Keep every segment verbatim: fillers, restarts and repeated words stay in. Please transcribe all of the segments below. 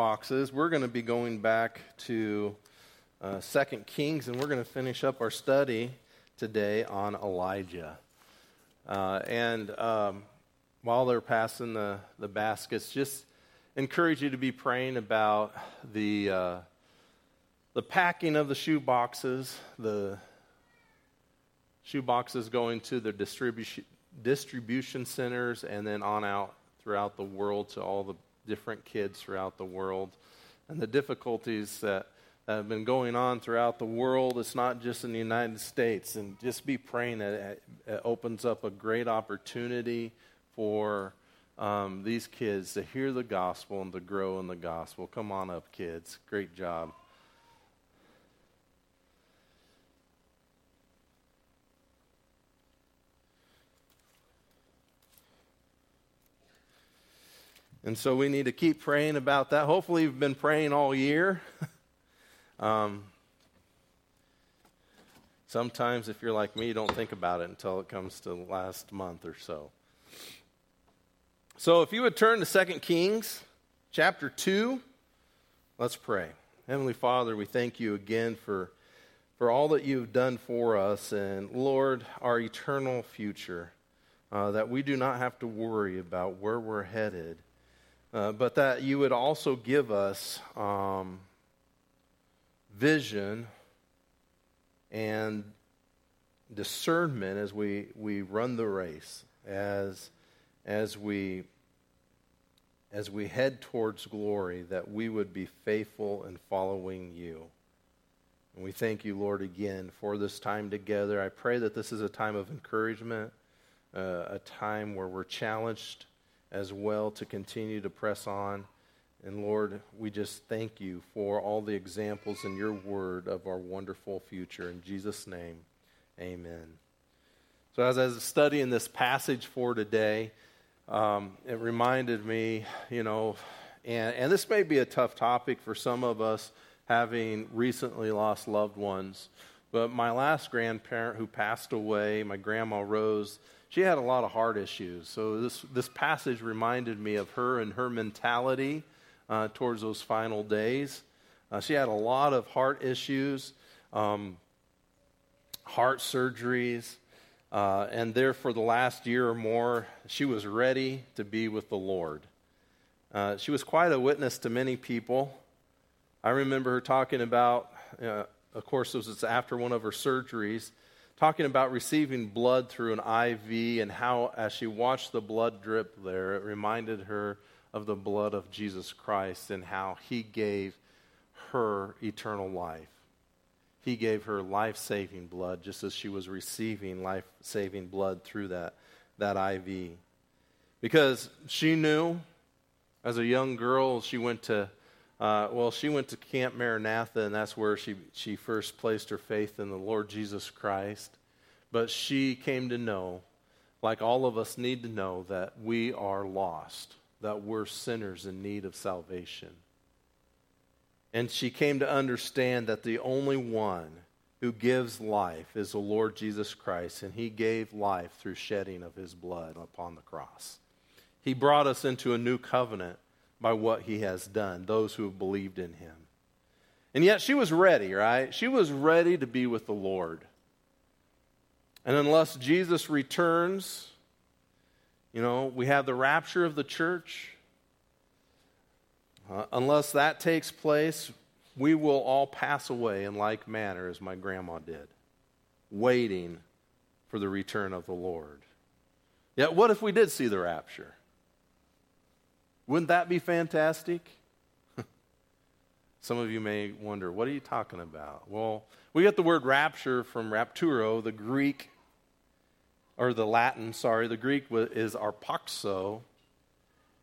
boxes, we're going to be going back to uh, Second Kings, and we're going to finish up our study today on Elijah. Uh, and um, while they're passing the, the baskets, just encourage you to be praying about the uh, the packing of the shoe boxes, the shoe boxes going to the distribution distribution centers, and then on out throughout the world to all the different kids throughout the world, and the difficulties that, that have been going on throughout the world. It's not just in the United States, and just be praying that it, it opens up a great opportunity for um, these kids to hear the gospel and to grow in the gospel. Come on up, kids. Great job. And so we need to keep praying about that. Hopefully you've been praying all year. um, sometimes if you're like me, you don't think about it until it comes to last month or so. So if you would turn to Second Kings chapter two, let's pray. Heavenly Father, we thank you again for, for all that you've done for us. And Lord, our eternal future, uh, that we do not have to worry about where we're headed. Uh, but that you would also give us um, vision and discernment as we, we run the race, as as we as we head towards glory, that we would be faithful in following you. And we thank you, Lord, again for this time together. I pray that this is a time of encouragement, uh, a time where we're challenged as well to continue to press on. And Lord, we just thank you for all the examples in your word of our wonderful future. In Jesus' name, amen. So as I was studying this passage for today, um, it reminded me, you know, and, and this may be a tough topic for some of us having recently lost loved ones, but my last grandparent who passed away, my grandma Rose, she had a lot of heart issues. So this, this passage reminded me of her and her mentality uh, towards those final days. Uh, she had a lot of heart issues, um, heart surgeries, uh, and there for the last year or more, she was ready to be with the Lord. Uh, she was quite a witness to many people. I remember her talking about, uh, of course, it was after one of her surgeries, talking about receiving blood through an I V, and how as she watched the blood drip there, it reminded her of the blood of Jesus Christ and how he gave her eternal life. He gave her life-saving blood just as she was receiving life-saving blood through that, that I V. Because she knew, as a young girl, she went to, uh, well, she went to Camp Maranatha, and that's where she, she first placed her faith in the Lord Jesus Christ. But she came to know, like all of us need to know, that we are lost, that we're sinners in need of salvation. And she came to understand that the only one who gives life is the Lord Jesus Christ, and he gave life through shedding of his blood upon the cross. He brought us into a new covenant by what he has done, those who have believed in him. And yet she was ready, right? She was ready to be with the Lord. And unless Jesus returns, you know, we have the rapture of the church. Uh, unless that takes place, we will all pass away in like manner as my grandma did, waiting for the return of the Lord. Yet what if we did see the rapture? Wouldn't that be fantastic? Some of you may wonder, what are you talking about? Well, we get the word rapture from rapturo, the Greek, or the Latin, sorry. The Greek is arpaxo,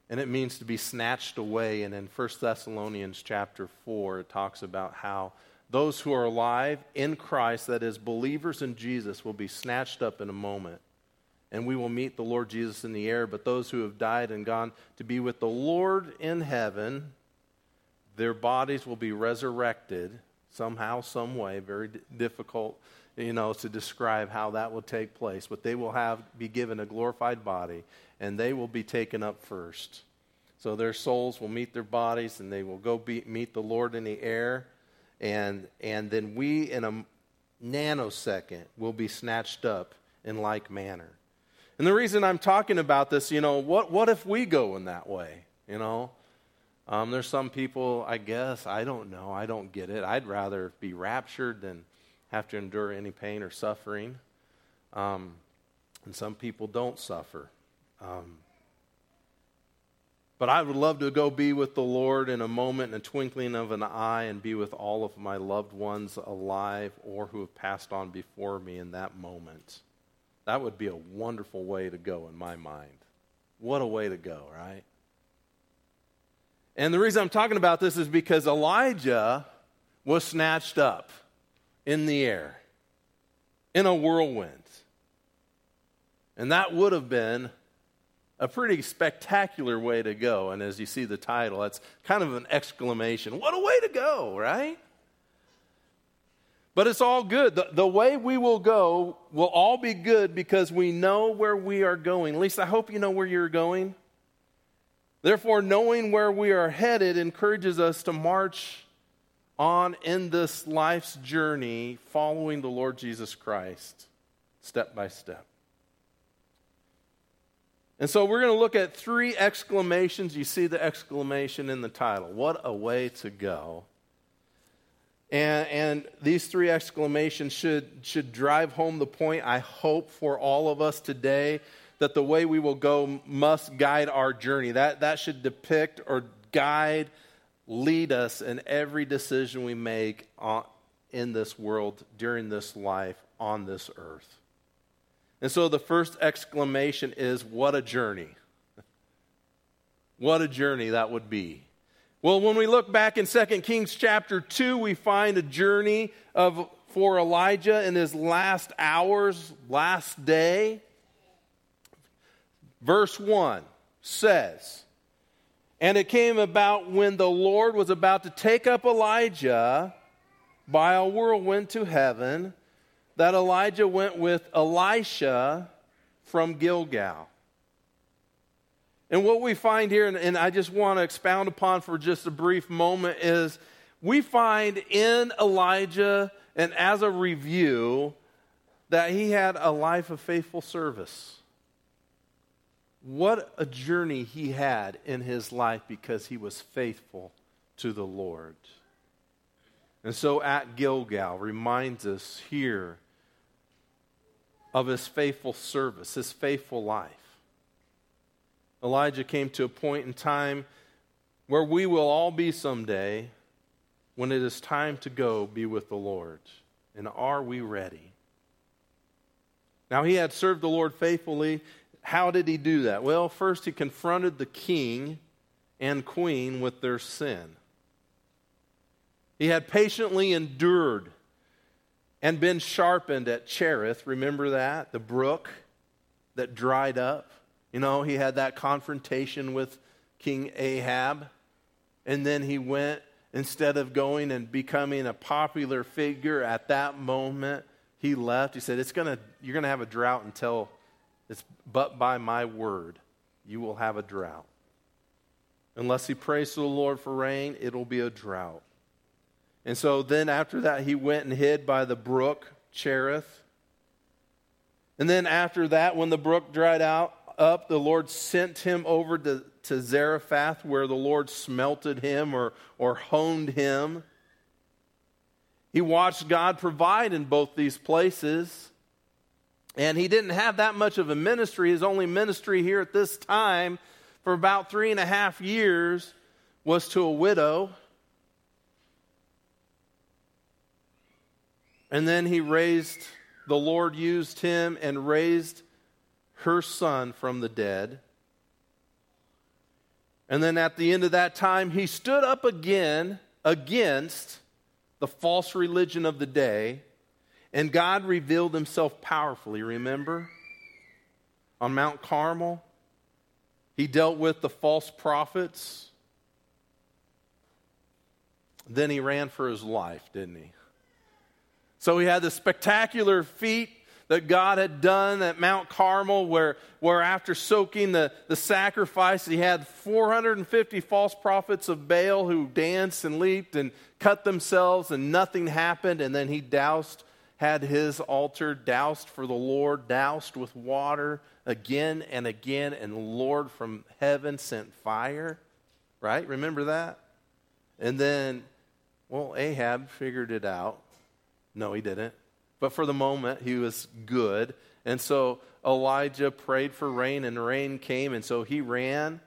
and it means to be snatched away. And in First Thessalonians chapter four, it talks about how those who are alive in Christ, that is, believers in Jesus, will be snatched up in a moment. And we will meet the Lord Jesus in the air, but those who have died and gone to be with the Lord in heaven, their bodies will be resurrected somehow, some way. Very difficult, you know, to describe how that will take place. But they will have be given a glorified body, and they will be taken up first. So their souls will meet their bodies, and they will go be, meet the Lord in the air. And and then we, in a nanosecond, will be snatched up in like manner. And the reason I'm talking about this, you know, what what if we go in that way, you know? Um, there's some people, I guess, I don't know, I don't get it. I'd rather be raptured than have to endure any pain or suffering. Um, and some people don't suffer. Um But I would love to go be with the Lord in a moment, in a twinkling of an eye, and be with all of my loved ones alive or who have passed on before me in that moment. That would be a wonderful way to go in my mind. What a way to go, right? And the reason I'm talking about this is because Elijah was snatched up in the air in a whirlwind. And that would have been a pretty spectacular way to go, and as you see the title, that's kind of an exclamation. What a way to go, right? But it's all good. The, the way we will go will all be good because we know where we are going. At least I hope you know where you're going. Therefore, knowing where we are headed encourages us to march on in this life's journey following the Lord Jesus Christ step by step. And so we're going to look at three exclamations. You see the exclamation in the title. What a way to go. And, and these three exclamations should, should drive home the point, I hope, for all of us today, that the way we will go must guide our journey. That, that should depict or guide, lead us in every decision we make on, in this world, during this life, on this earth. And so the first exclamation is, what a journey. What a journey that would be. Well, when we look back in Second Kings chapter two, we find a journey of for Elijah in his last hours, last day. Verse one says, and it came about when the Lord was about to take up Elijah by a whirlwind to heaven, that Elijah went with Elisha from Gilgal. And what we find here, and, and I just want to expound upon for just a brief moment, is we find in Elijah, and as a review, that he had a life of faithful service. What a journey he had in his life because he was faithful to the Lord. And so at Gilgal reminds us here of his faithful service, his faithful life. Elijah came to a point in time where we will all be someday when it is time to go be with the Lord. And are we ready? Now, he had served the Lord faithfully. How did he do that? Well, first he confronted the king and queen with their sin. He had patiently endured and been sharpened at Cherith. Remember that? The brook that dried up. You know, he had that confrontation with King Ahab. And then he went, instead of going and becoming a popular figure at that moment, he left. He said, "It's gonna, you're going to have a drought until it's but by my word. You will have a drought. Unless he prays to the Lord for rain, it'll be a drought." And so then after that, he went and hid by the brook Cherith. And then after that, when the brook dried out up, the Lord sent him over to, to Zarephath, where the Lord smelted him or, or honed him. He watched God provide in both these places. And he didn't have that much of a ministry. His only ministry here at this time for about three and a half years was to a widow. And then he raised, the Lord used him and raised her son from the dead. And then at the end of that time, he stood up again against the false religion of the day. And God revealed himself powerfully, remember? On Mount Carmel, he dealt with the false prophets. Then he ran for his life, didn't he? So he had this spectacular feat that God had done at Mount Carmel, where, where after soaking the, the sacrifice, he had four hundred fifty false prophets of Baal who danced and leaped and cut themselves, and nothing happened. And then he doused, had his altar doused for the Lord, doused with water again and again, and the Lord from heaven sent fire, right? Remember that? And then, well, Ahab figured it out. No, he didn't. But for the moment, he was good. And so Elijah prayed for rain, and rain came. And so he ran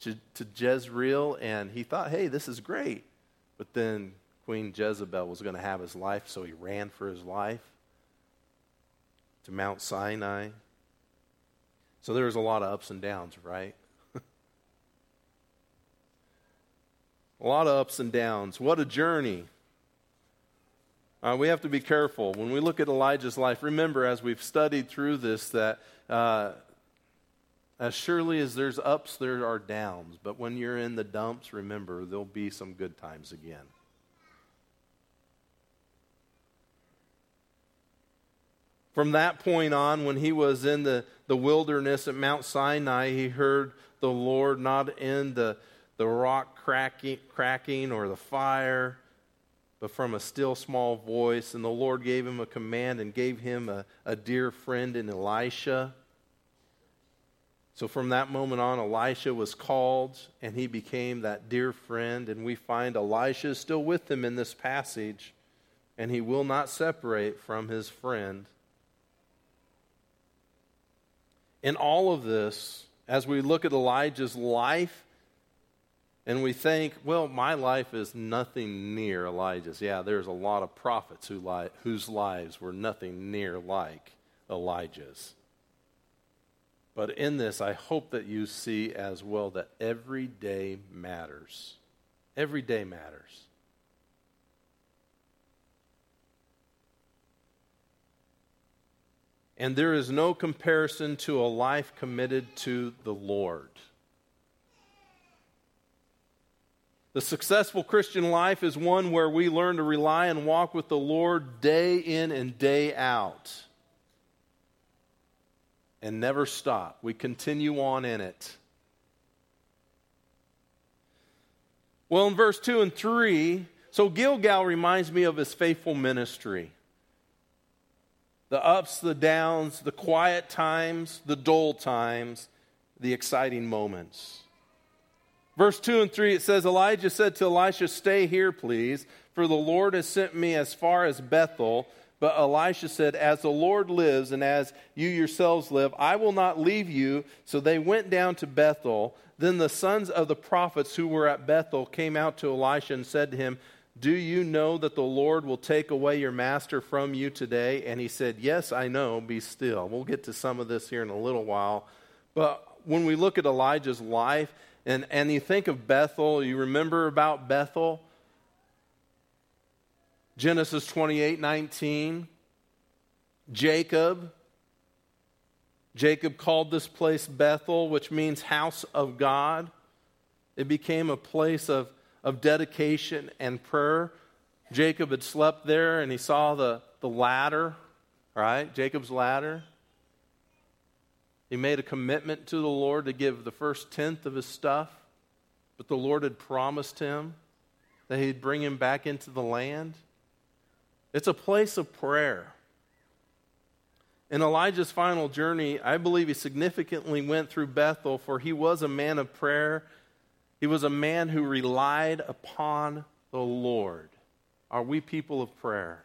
to, to Jezreel, and he thought, hey, this is great. But then Queen Jezebel was going to have his life, so he ran for his life to Mount Sinai. So there was a lot of ups and downs, right? A lot of ups and downs. What a journey. Uh, we have to be careful. When we look at Elijah's life, remember as we've studied through this that uh, as surely as there's ups, there are downs. But when you're in the dumps, remember, there'll be some good times again. From that point on, when he was in the, the wilderness at Mount Sinai, he heard the Lord not in the the rock cracking, cracking or the fire, but from a still small voice. And the Lord gave him a command and gave him a, a dear friend in Elisha. So from that moment on, Elisha was called, and he became that dear friend. And we find Elisha is still with him in this passage, and he will not separate from his friend. In all of this, as we look at Elijah's life, and we think, well, my life is nothing near Elijah's. Yeah, there's a lot of prophets who li- whose lives were nothing near like Elijah's. But in this, I hope that you see as well that every day matters. Every day matters. And there is no comparison to a life committed to the Lord. The successful Christian life is one where we learn to rely and walk with the Lord day in and day out. And never stop. We continue on in it. Well, in verse two and three, so Gilgal reminds me of his faithful ministry. The ups, the downs, the quiet times, the dull times, the exciting moments. Verse two and three, it says, Elijah said to Elisha, stay here, please, for the Lord has sent me as far as Bethel. But Elisha said, as the Lord lives and as you yourselves live, I will not leave you. So they went down to Bethel. Then the sons of the prophets who were at Bethel came out to Elisha and said to him, do you know that the Lord will take away your master from you today? And he said, yes, I know, be still. We'll get to some of this here in a little while. But when we look at Elijah's life, And and you think of Bethel, you remember about Bethel? Genesis twenty-eight nineteen. Jacob. Jacob called this place Bethel, which means house of God. It became a place of, of dedication and prayer. Jacob had slept there and he saw the, the ladder, right? Jacob's ladder. He made a commitment to the Lord to give the first tenth of his stuff, but the Lord had promised him that he'd bring him back into the land. It's a place of prayer. In Elijah's final journey, I believe he significantly went through Bethel, for he was a man of prayer. He was a man who relied upon the Lord. Are we people of prayer?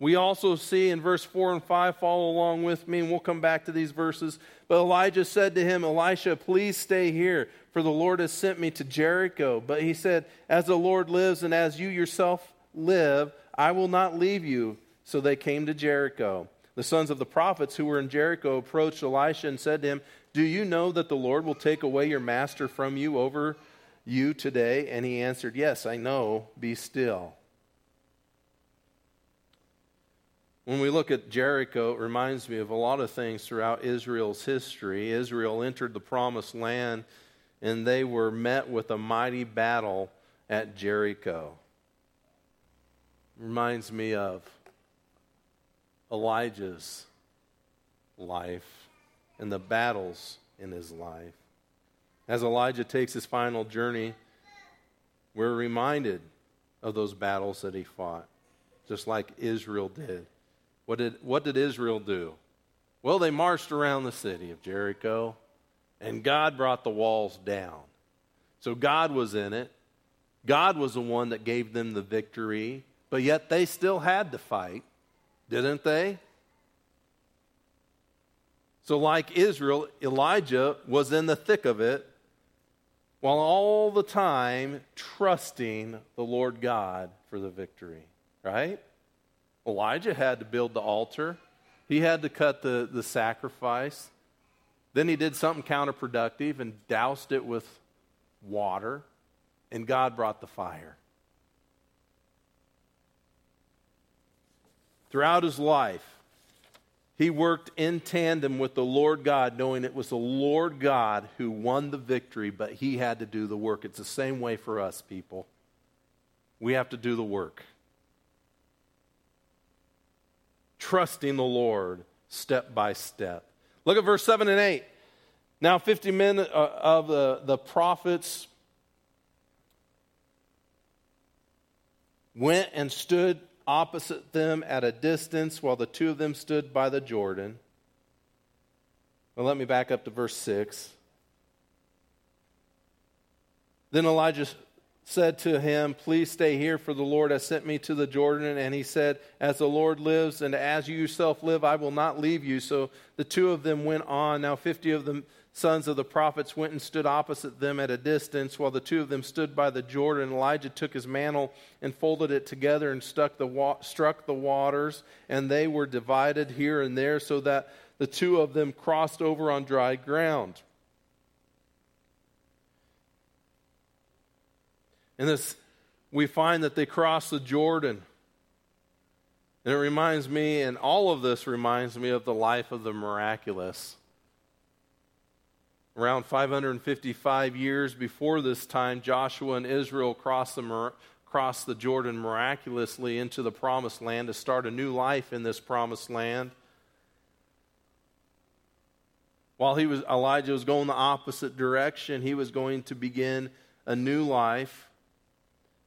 We also see in verse four and five, follow along with me, and we'll come back to these verses. But Elijah said to him, Elisha, please stay here, for the Lord has sent me to Jericho. But he said, as the Lord lives and as you yourself live, I will not leave you. So they came to Jericho. The sons of the prophets who were in Jericho approached Elisha and said to him, do you know that the Lord will take away your master from you over you today? And he answered, yes, I know, be still. When we look at Jericho, it reminds me of a lot of things throughout Israel's history. Israel entered the promised land, and they were met with a mighty battle at Jericho. Reminds me of Elijah's life and the battles in his life. As Elijah takes his final journey, we're reminded of those battles that he fought, just like Israel did. What did, what did Israel do? Well, they marched around the city of Jericho, and God brought the walls down. So God was in it. God was the one that gave them the victory, but yet they still had to fight, didn't they? So like Israel, Elijah was in the thick of it, while all the time trusting the Lord God for the victory, right? Elijah had to build the altar. He had to cut the, the sacrifice. Then he did something counterproductive and doused it with water, and God brought the fire. Throughout his life, he worked in tandem with the Lord God, knowing it was the Lord God who won the victory, but he had to do the work. It's the same way for us, people. We have to do the work. Trusting the Lord step by step. Look at verse seven and eight. Now fifty men of the, the prophets went and stood opposite them at a distance, while the two of them stood by the Jordan. Well, let me back up to verse six. Then Elijah said to him, "Please stay here, for the Lord has sent me to the Jordan." And he said, "As the Lord lives, and as you yourself live, I will not leave you." So the two of them went on. Now fifty of the sons of the prophets went and stood opposite them at a distance, while the two of them stood by the Jordan. Elijah took his mantle and folded it together and stuck the wa- struck the waters, and they were divided here and there, so that the two of them crossed over on dry ground. And this, we find that they crossed the Jordan. And it reminds me, and all of this reminds me of the life of the miraculous. Around five hundred fifty-five years before this time, Joshua and Israel crossed the, crossed the Jordan miraculously into the promised land to start a new life in this promised land. While he was Elijah was going the opposite direction, he was going to begin a new life.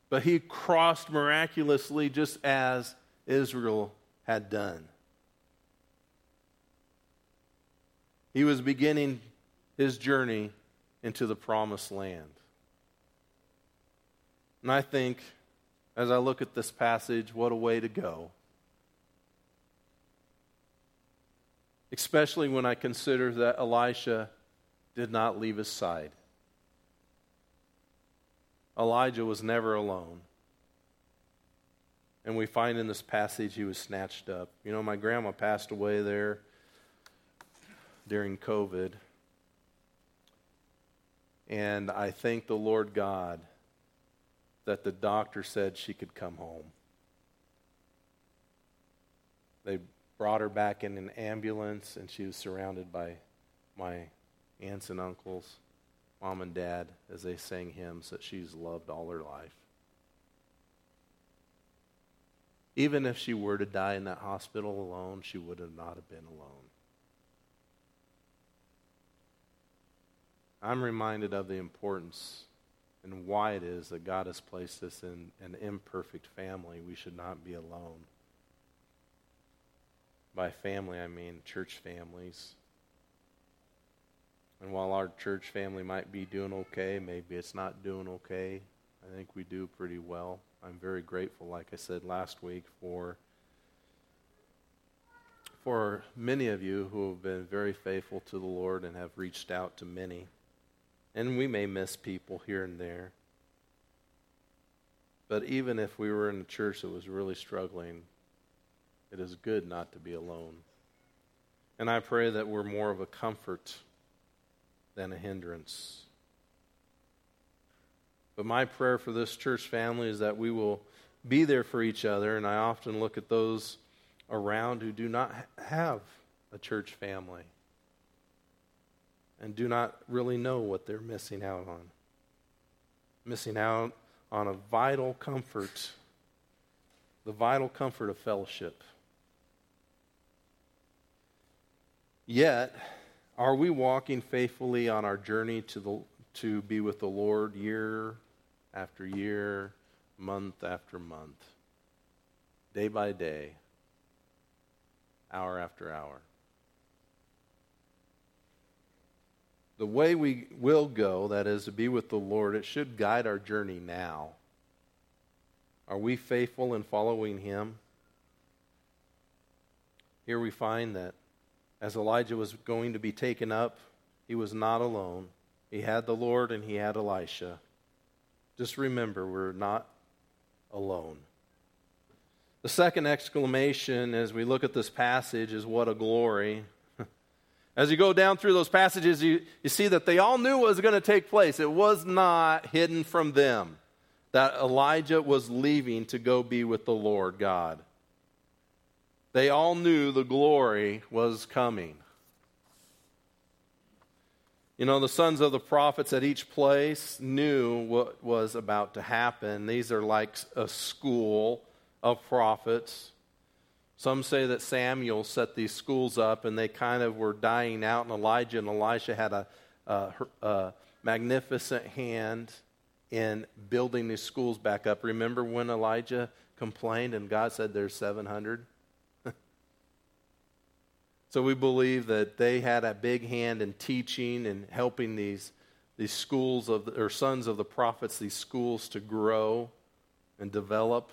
But he crossed miraculously just as Israel had done. He was beginning his journey into the promised land. And I think, as I look at this passage, what a way to go. Especially when I consider that Elisha did not leave his side. Elijah was never alone. And we find in this passage he was snatched up. You know, my grandma passed away there during COVID. And I thank the Lord God that the doctor said she could come home. They brought her back in an ambulance, and she was surrounded by my aunts and uncles, mom and dad, as they sang hymns that she's loved all her life. Even if she were to die in that hospital alone, she would have not have been alone. I'm reminded of the importance and why it is that God has placed us in an imperfect family. We should not be alone. By family, I mean church families. And while our church family might be doing okay, maybe it's not doing okay, I think we do pretty well. I'm very grateful, like I said last week, for for many of you who have been very faithful to the Lord and have reached out to many. And we may miss people here and there. But even if we were in a church that was really struggling, it is good not to be alone. And I pray that we're more of a comfort than a hindrance. But my prayer for this church family is that we will be there for each other. And I often look at those around who do not have a church family and do not really know what they're missing out on. Missing out on a vital comfort, the vital comfort of fellowship. Yet, are we walking faithfully on our journey to the to be with the Lord year after year, month after month, day by day, hour after hour? The way we will go, that is, to be with the Lord, it should guide our journey now. Are we faithful in following Him? Here we find that as Elijah was going to be taken up, he was not alone. He had the Lord and he had Elisha. Just remember, we're not alone. The second exclamation as we look at this passage is, what a glory. As you go down through those passages, you, you see that they all knew what was going to take place. It was not hidden from them that Elijah was leaving to go be with the Lord God. They all knew the glory was coming. You know, the sons of the prophets at each place knew what was about to happen. These are like a school of prophets. Some say that Samuel set these schools up and they kind of were dying out, and Elijah and Elisha had a, a, a magnificent hand in building these schools back up. Remember when Elijah complained and God said there's seven hundred? So we believe that they had a big hand in teaching and helping these, these schools of the, or sons of the prophets, these schools to grow and develop,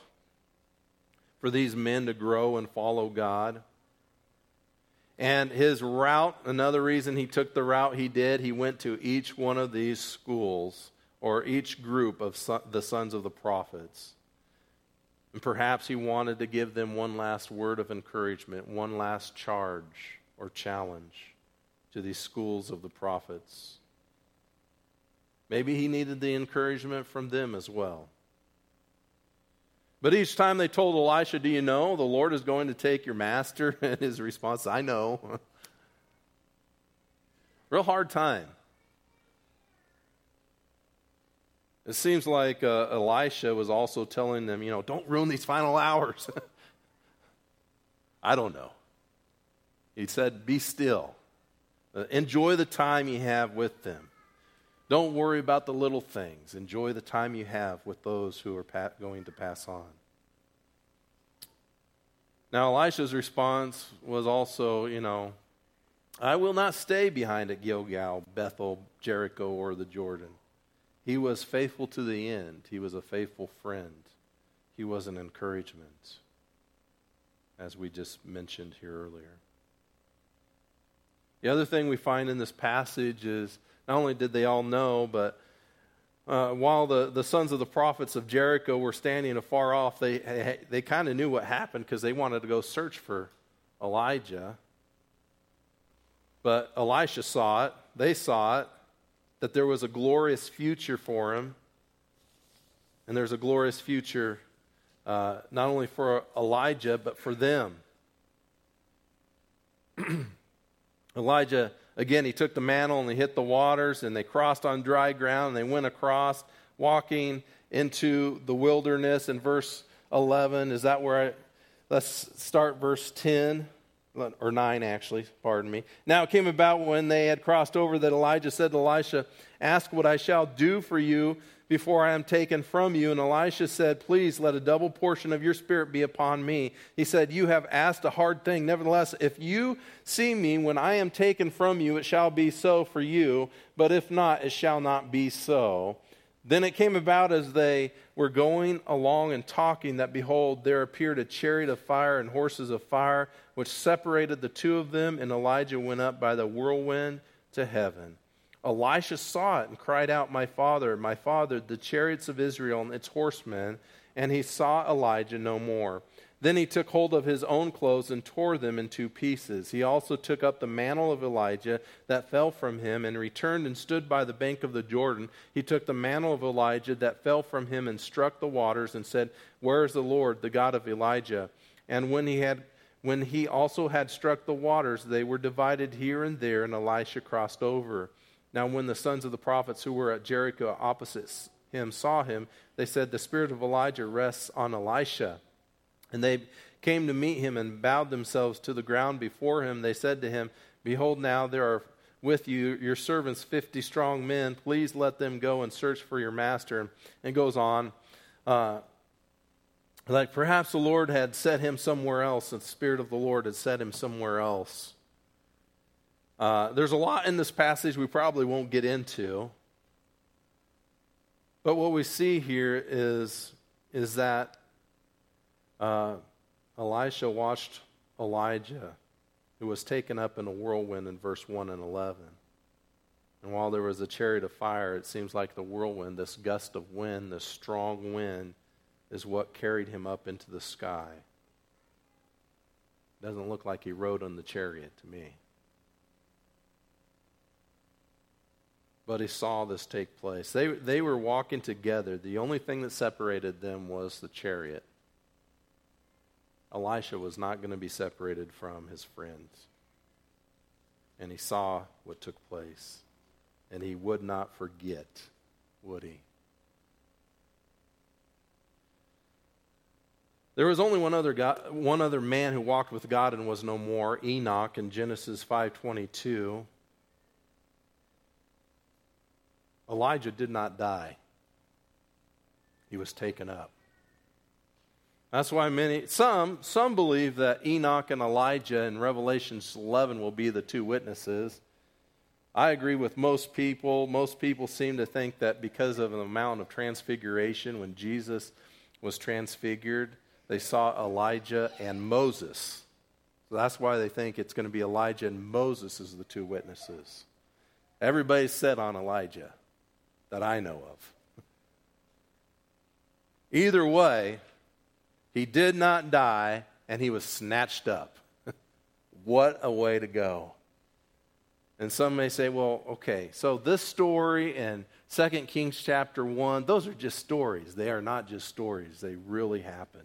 for these men to grow and follow God. And his route, another reason he took the route he did, he went to each one of these schools or each group of son, the sons of the prophets. And perhaps he wanted to give them one last word of encouragement, one last charge or challenge to these schools of the prophets. Maybe he needed the encouragement from them as well. But each time they told Elisha, do you know, the Lord is going to take your master? And his response, I know. Real hard time. It seems like uh, Elisha was also telling them, you know, don't ruin these final hours. I don't know. He said, be still. Uh, enjoy the time you have with them. Don't worry about the little things. Enjoy the time you have with those who are pa- going to pass on. Now, Elisha's response was also, you know, I will not stay behind at Gilgal, Bethel, Jericho, or the Jordan. He was faithful to the end. He was a faithful friend. He was an encouragement, as we just mentioned here earlier. The other thing we find in this passage is, not only did they all know, but uh, while the, the sons of the prophets of Jericho were standing afar off, they they kind of knew what happened because they wanted to go search for Elijah. But Elisha saw it. They saw it, that there was a glorious future for him. And there's a glorious future uh, not only for Elijah, but for them. Elijah, again, he took the mantle and he hit the waters, and they crossed on dry ground, and they went across, walking into the wilderness. In verse eleven, is that where I, let's start verse ten, or nine actually, pardon me. Now it came about when they had crossed over that Elijah said to Elisha, ask what I shall do for you before I am taken from you. And Elisha said, please let a double portion of your spirit be upon me. He said, you have asked a hard thing. Nevertheless, if you see me when I am taken from you, it shall be so for you. But if not, it shall not be so. Then it came about as they were going along and talking that, behold, there appeared a chariot of fire and horses of fire, which separated the two of them. And Elijah went up by the whirlwind to heaven. Elisha saw it and cried out, my father, my father, the chariots of Israel and its horsemen. And he saw Elijah no more. Then he took hold of his own clothes and tore them in two pieces. He also took up the mantle of Elijah that fell from him and returned and stood by the bank of the Jordan. He took the mantle of Elijah that fell from him and struck the waters and said, where is the Lord, the God of Elijah? And when he had when he also had struck the waters, they were divided here and there, and Elisha crossed over. Now when the sons of the prophets who were at Jericho opposite him saw him, they said, the spirit of Elijah rests on Elisha. And they came to meet him and bowed themselves to the ground before him. They said to him, Behold, now there are with you your servants fifty strong men. Please let them go and search for your master. And it goes on. Uh, like perhaps the Lord had set him somewhere else. The Spirit of the Lord had set him somewhere else. Uh, there's a lot in this passage we probably won't get into. But what we see here is, is that uh, Elisha watched Elijah, who was taken up in a whirlwind in verse one and eleven. And while there was a chariot of fire, it seems like the whirlwind, this gust of wind, this strong wind, is what carried him up into the sky. Doesn't look like he rode on the chariot to me. But he saw this take place. They they were walking together. The only thing that separated them was the chariot. Elisha was not going to be separated from his friends. And he saw what took place. And he would not forget, would he? There was only one other God, one other man who walked with God and was no more, Enoch, in Genesis five twenty-two. Elijah did not die. He was taken up. That's why many, some, some believe that Enoch and Elijah in Revelation eleven will be the two witnesses. I agree with most people. Most people seem to think that because of the amount of transfiguration, when Jesus was transfigured, they saw Elijah and Moses. So that's why they think it's going to be Elijah and Moses as the two witnesses. Everybody's set on Elijah that I know of. Either way, he did not die, and he was snatched up. What a way to go. And some may say, well, okay, so this story and Second Kings chapter one, those are just stories. They are not just stories. They really happened.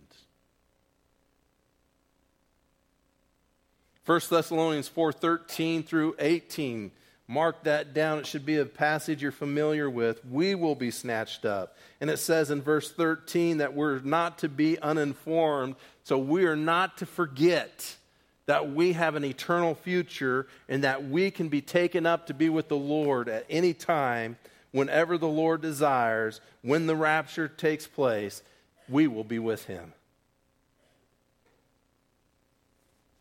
First Thessalonians four thirteen through eighteen, mark that down. It should be a passage you're familiar with. We will be snatched up. And it says in verse thirteen that we're not to be uninformed. So we are not to forget that we have an eternal future and that we can be taken up to be with the Lord at any time, whenever the Lord desires. When the rapture takes place, we will be with him.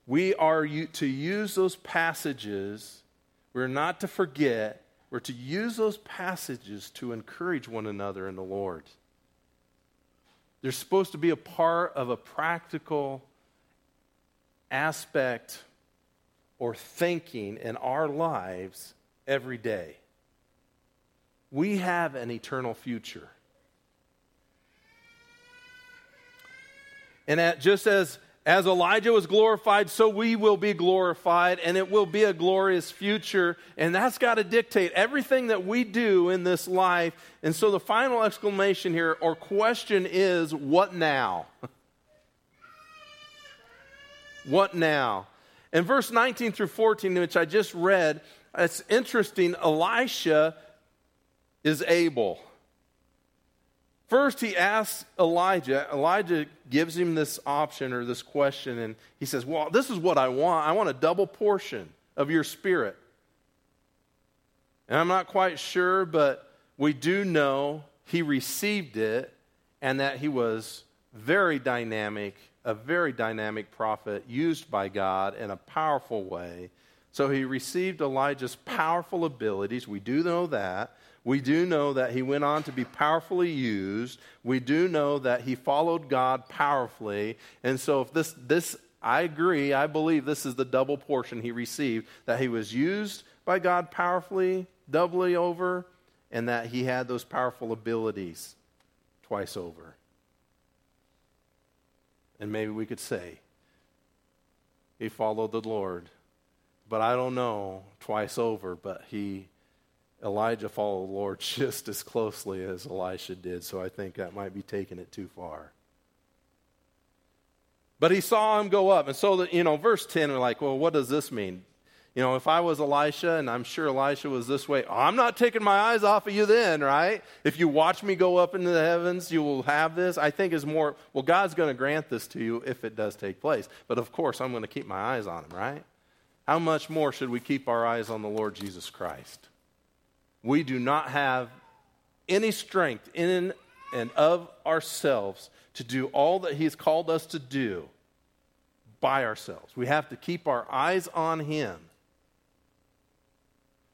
We are to use those passages. We're not to forget. We're to use those passages to encourage one another in the Lord. They're supposed to be a part of a practical aspect or thinking in our lives every day. We have an eternal future. And at, just as As Elijah was glorified, so we will be glorified, and it will be a glorious future. And that's got to dictate everything that we do in this life. And so the final exclamation here, or question, is, what now? What now? In verse nineteen through fourteen, which I just read, it's interesting, Elisha is able. First, he asks Elijah. Elijah gives him this option or this question, and he says, well, this is what I want. I want a double portion of your spirit. And I'm not quite sure, but we do know he received it and that he was very dynamic, a very dynamic prophet used by God in a powerful way. So he received Elijah's powerful abilities. We do know that. We do know that he went on to be powerfully used. We do know that he followed God powerfully. And so if this, this, I agree, I believe this is the double portion he received, that he was used by God powerfully, doubly over, and that he had those powerful abilities twice over. And maybe we could say he followed the Lord, but I don't know, twice over, but he Elijah followed the Lord just as closely as Elisha did, so I think that might be taking it too far. But he saw him go up, and so, that, you know, verse ten, we're like, well, what does this mean? You know, if I was Elisha, and I'm sure Elisha was this way, I'm not taking my eyes off of you then, right? If you watch me go up into the heavens, you will have this. I think is more, well, God's going to grant this to you if it does take place, but of course, I'm going to keep my eyes on him, right? how much more should we keep our eyes on the Lord Jesus Christ? We do not have any strength in and of ourselves to do all that he's called us to do by ourselves. We have to keep our eyes on him.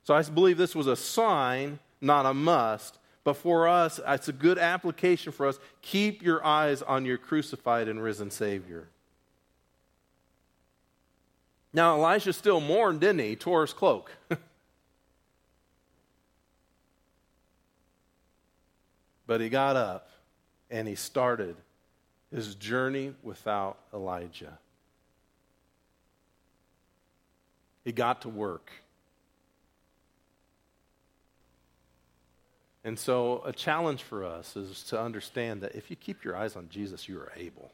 So I believe this was a sign, not a must, but for us, it's a good application for us. Keep your eyes on your crucified and risen Savior. Now, Elijah still mourned, didn't he? He tore his cloak. But he got up and he started his journey without Elijah. He got to work. And so a challenge for us is to understand that if you keep your eyes on Jesus, you are able.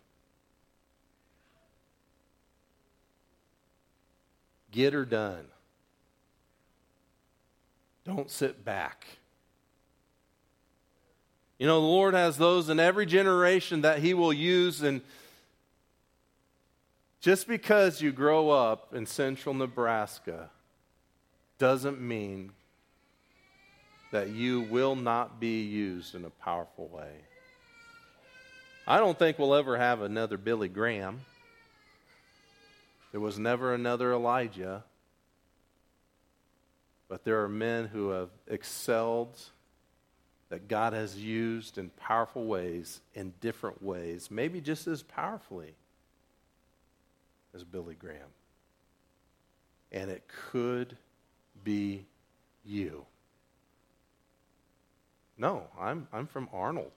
Get her done. Don't sit back. You know, the Lord has those in every generation that he will use. And just because you grow up in Central Nebraska doesn't mean that you will not be used in a powerful way. I don't think we'll ever have another Billy Graham. There was never another Elijah. But there are men who have excelled, that God has used in powerful ways, in different ways, maybe just as powerfully as Billy Graham. And it could be you. No, I'm I'm from Arnold.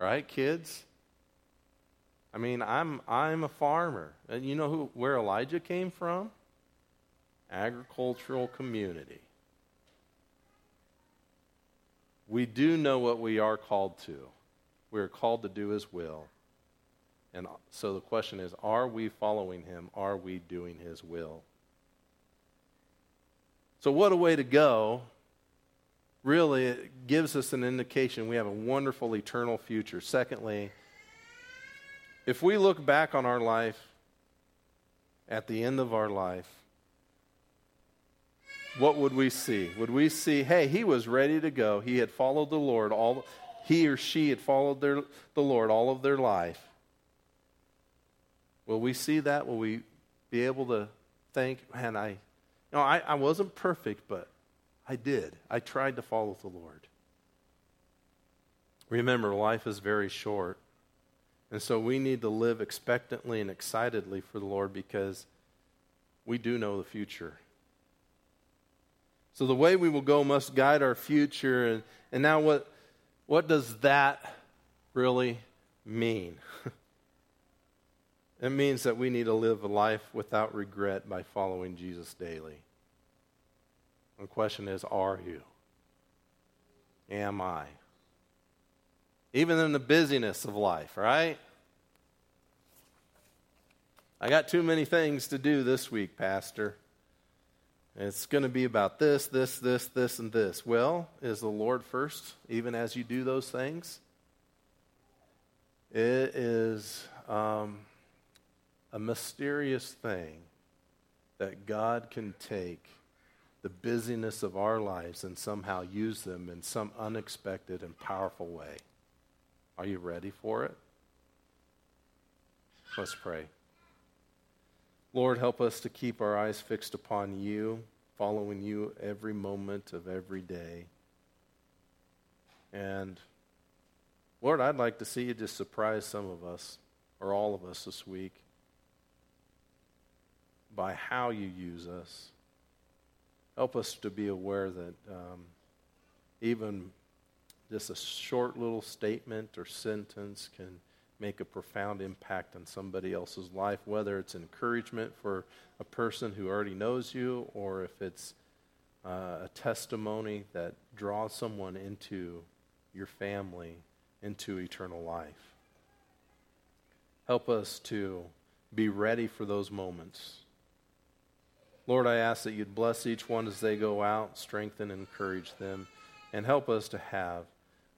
Right, kids? I mean, I'm I'm a farmer. And you know who where Elijah came from? Agricultural community. We do know what we are called to. We are called to do his will. And so the question is, are we following him? Are we doing his will? So what a way to go. Really, it gives us an indication we have a wonderful eternal future. Secondly, if we look back on our life, at the end of our life, what would we see? Would we see, hey, he was ready to go. He had followed the Lord. All, he or she had followed their, the Lord all of their life. Will we see that? Will we be able to think, man, I, you know, I, I wasn't perfect, but I did. I tried to follow the Lord. Remember, life is very short. And so we need to live expectantly and excitedly for the Lord because we do know the future. So the way we will go must guide our future. And, and now what, what does that really mean? It means that we need to live a life without regret by following Jesus daily. The question is, are you? Am I? Even in the busyness of life, right? I got too many things to do this week, Pastor. It's going to be about this, this, this, this, and this. Well, is the Lord first, even as you do those things? It is um, a mysterious thing that God can take the busyness of our lives and somehow use them in some unexpected and powerful way. Are you ready for it? Let's pray. Lord, help us to keep our eyes fixed upon you, following you every moment of every day. And, Lord, I'd like to see you just surprise some of us, or all of us this week, by how you use us. Help us to be aware that um, even just a short little statement or sentence can make a profound impact on somebody else's life, whether it's encouragement for a person who already knows you or if it's uh, a testimony that draws someone into your family, into eternal life. Help us to be ready for those moments. Lord, I ask that you'd bless each one as they go out, strengthen and encourage them, and help us to have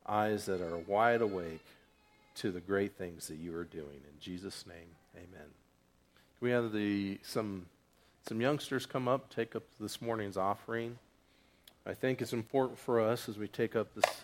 eyes that are wide awake to the great things that you are doing. In Jesus' name, amen. Can we have the some some youngsters come up, take up this morning's offering. I think it's important for us as we take up this